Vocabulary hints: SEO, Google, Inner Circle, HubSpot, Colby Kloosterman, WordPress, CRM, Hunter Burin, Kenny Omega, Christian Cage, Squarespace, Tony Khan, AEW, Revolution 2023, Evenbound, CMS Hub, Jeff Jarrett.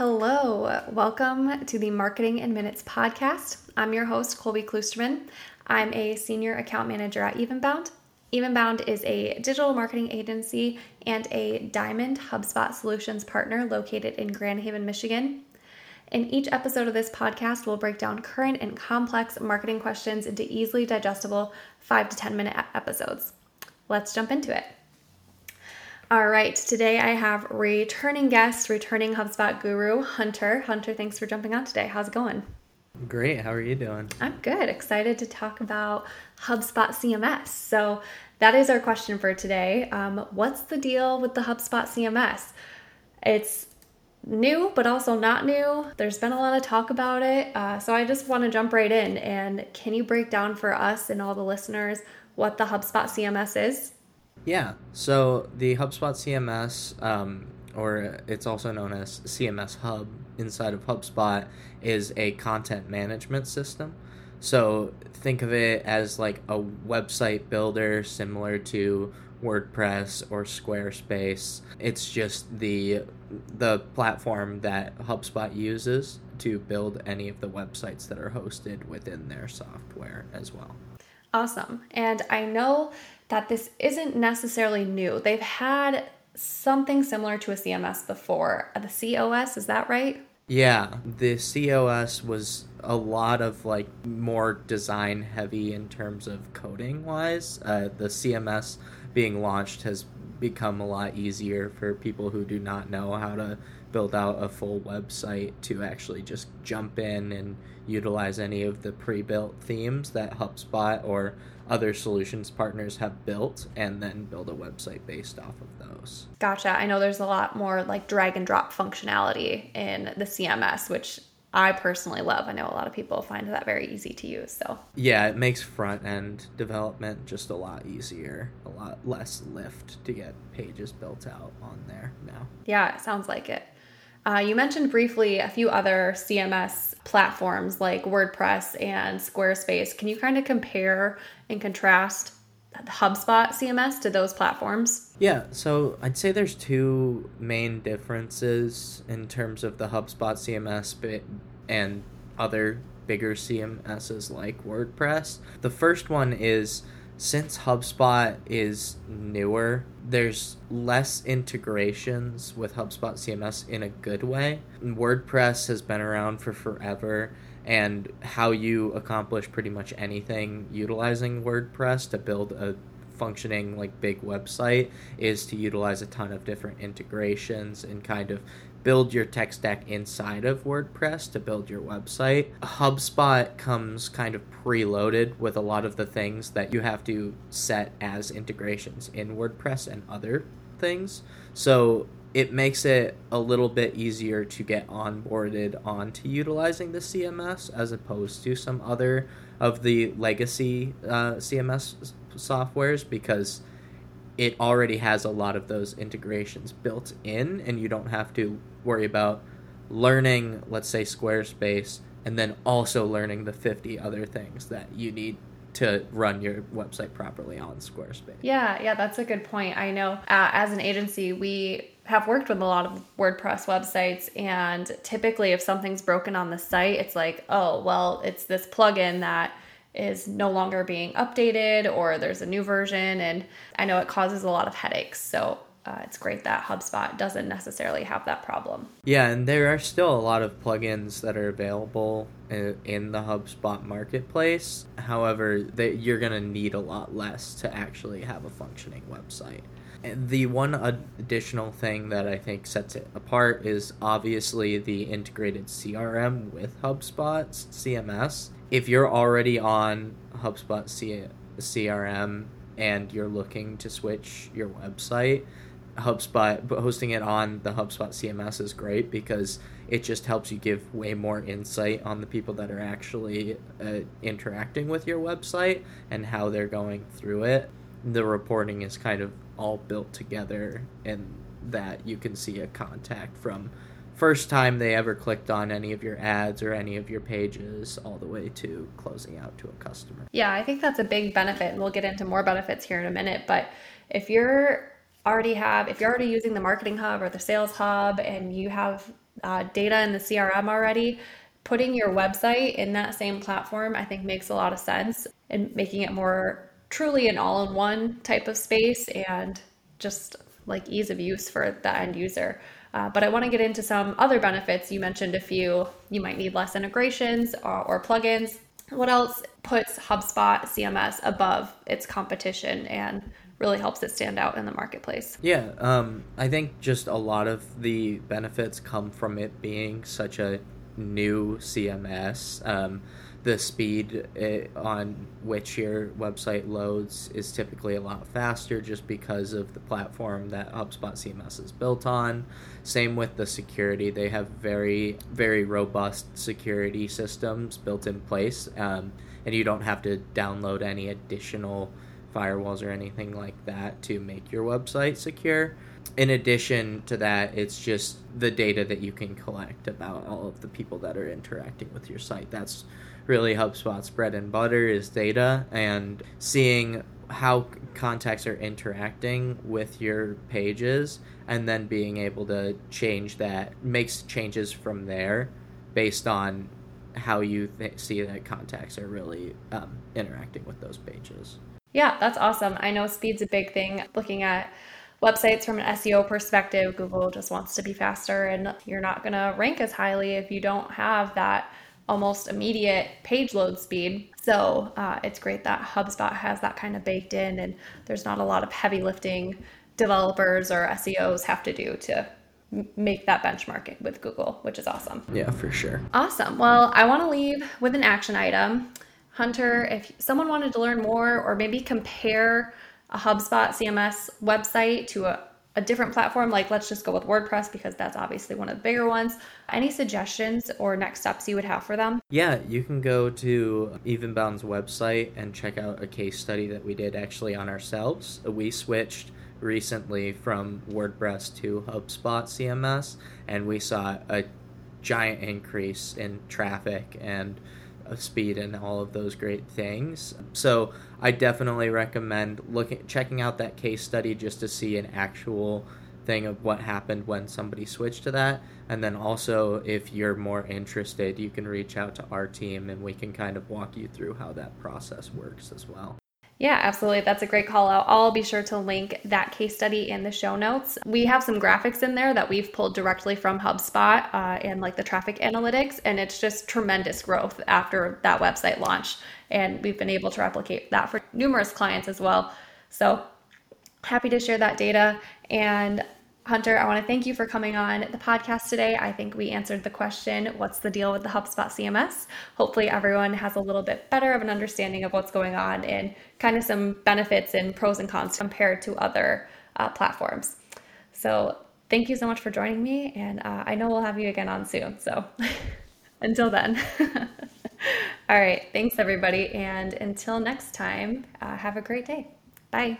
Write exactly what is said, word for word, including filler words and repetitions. Hello, welcome to the Marketing in Minutes podcast. I'm your host, Colby Kloosterman. I'm a senior account manager at Evenbound. Evenbound is a digital marketing agency and a Diamond HubSpot Solutions partner located in Grand Haven, Michigan. In each episode of this podcast, we'll break down current and complex marketing questions into easily digestible five to ten minute episodes. Let's jump into it. All right, today I have returning guest, returning HubSpot guru, Hunter. Hunter, thanks for jumping on today. How's it going? Great. How are you doing? I'm good. Excited to talk about HubSpot C M S. So that is our question for today. Um, what's the deal with the HubSpot C M S? It's new, but also not new. There's been a lot of talk about it. Uh, so I just want to jump right in. And can you break down for us and all the listeners what the HubSpot C M S is? Yeah, so the HubSpot C M S, um, or it's also known as C M S Hub inside of HubSpot, is a content management system. So think of it as like a website builder similar to WordPress or Squarespace. It's just the the platform that HubSpot uses to build any of the websites that are hosted within their software as well. Awesome. And I know that this isn't necessarily new. They've had something similar to a C M S before. The C O S, is that right? Yeah, the C O S was a lot of like more design heavy in terms of coding wise. Uh, the C M S being launched has become a lot easier for people who do not know how to build out a full website to actually just jump in and utilize any of the pre-built themes that HubSpot or other solutions partners have built and then build a website based off of those. Gotcha. I know there's a lot more like drag and drop functionality in the C M S, which I personally love. I know a lot of people find that very easy to use. So yeah, it makes front end development just a lot easier, a lot less lift to get pages built out on there now. Yeah, it sounds like it. Uh, you mentioned briefly a few other C M S platforms like WordPress and Squarespace. Can you kind of compare and contrast the HubSpot C M S to those platforms? Yeah, so I'd say there's two main differences in terms of the HubSpot C M S and other bigger C M Ss like WordPress. The first one is, since HubSpot is newer, there's less integrations with HubSpot C M S in a good way. WordPress has been around for forever, and how you accomplish pretty much anything utilizing WordPress to build a functioning like big website is to utilize a ton of different integrations and kind of build your tech stack inside of WordPress to build your website. HubSpot comes kind of preloaded with a lot of the things that you have to set as integrations in WordPress and other things. So it makes it a little bit easier to get onboarded onto utilizing the C M S as opposed to some other of the legacy uh, C M S softwares, because it already has a lot of those integrations built in and you don't have to worry about learning, let's say, Squarespace and then also learning the fifty other things that you need to run your website properly on Squarespace. Yeah, yeah, that's a good point. I know uh, as an agency, we have worked with a lot of WordPress websites, and typically if something's broken on the site, it's like, oh, well, it's this plugin that is no longer being updated, or there's a new version, and I know it causes a lot of headaches. So uh, it's great that HubSpot doesn't necessarily have that problem. Yeah, and there are still a lot of plugins that are available in the HubSpot marketplace. However, they, you're going to need a lot less to actually have a functioning website. And the one additional thing that I think sets it apart is obviously the integrated C R M with HubSpot's C M S. If you're already on HubSpot C R M and you're looking to switch your website, HubSpot, but hosting it on the HubSpot C M S is great because it just helps you give way more insight on the people that are actually uh, interacting with your website and how they're going through it. The reporting is kind of all built together, and that you can see a contact from first time they ever clicked on any of your ads or any of your pages all the way to closing out to a customer. Yeah, I think that's a big benefit, and we'll get into more benefits here in a minute. But if you're already have, if you're already using the Marketing Hub or the Sales Hub and you have uh, data in the C R M already, putting your website in that same platform, I think makes a lot of sense, and making it more truly an all-in-one type of space and just like ease of use for the end user. Uh, but I want to get into some other benefits. You mentioned a few. You might need less integrations or, or plugins. What else puts HubSpot C M S above its competition and really helps it stand out in the marketplace? Yeah, um, I think just a lot of the benefits come from it being such a new C M S. Um, the speed it, on which your website loads is typically a lot faster just because of the platform that HubSpot C M S is built on. Same with the security. They have very, very robust security systems built in place, um, and you don't have to download any additional firewalls or anything like that to make your website secure. In addition to that, it's just the data that you can collect about all of the people that are interacting with your site. That's really HubSpot's bread and butter, is data, and seeing how contacts are interacting with your pages and then being able to change that, makes changes from there based on how you th- see that contacts are really um, interacting with those pages. Yeah, that's awesome. I know speed's a big thing. Looking at websites from an S E O perspective, Google just wants to be faster, and you're not going to rank as highly if you don't have that almost immediate page load speed. So uh, it's great that HubSpot has that kind of baked in, and there's not a lot of heavy lifting developers or S E Os have to do to make that benchmarking with Google, which is awesome. Yeah, for sure. Awesome. Well, I want to leave with an action item. Hunter, if someone wanted to learn more or maybe compare a HubSpot C M S website to a, a different platform, like let's just go with WordPress because that's obviously one of the bigger ones, any suggestions or next steps you would have for them? Yeah, you can go to Evenbound's website and check out a case study that we did actually on ourselves. We switched recently from WordPress to HubSpot C M S, and we saw a giant increase in traffic and speed and all of those great things. So I definitely recommend looking, checking out that case study just to see an actual thing of what happened when somebody switched to that. And then also, if you're more interested, you can reach out to our team and we can kind of walk you through how that process works as well. Yeah, absolutely. That's a great call out. I'll be sure to link that case study in the show notes. We have some graphics in there that we've pulled directly from HubSpot uh, and like the traffic analytics, and it's just tremendous growth after that website launch. And we've been able to replicate that for numerous clients as well. So happy to share that data. And Hunter, I want to thank you for coming on the podcast today. I think we answered the question, what's the deal with the HubSpot C M S? Hopefully everyone has a little bit better of an understanding of what's going on and kind of some benefits and pros and cons compared to other uh, platforms. So thank you so much for joining me. And uh, I know we'll have you again on soon. So until then. All right. Thanks, everybody. And until next time, uh, have a great day. Bye.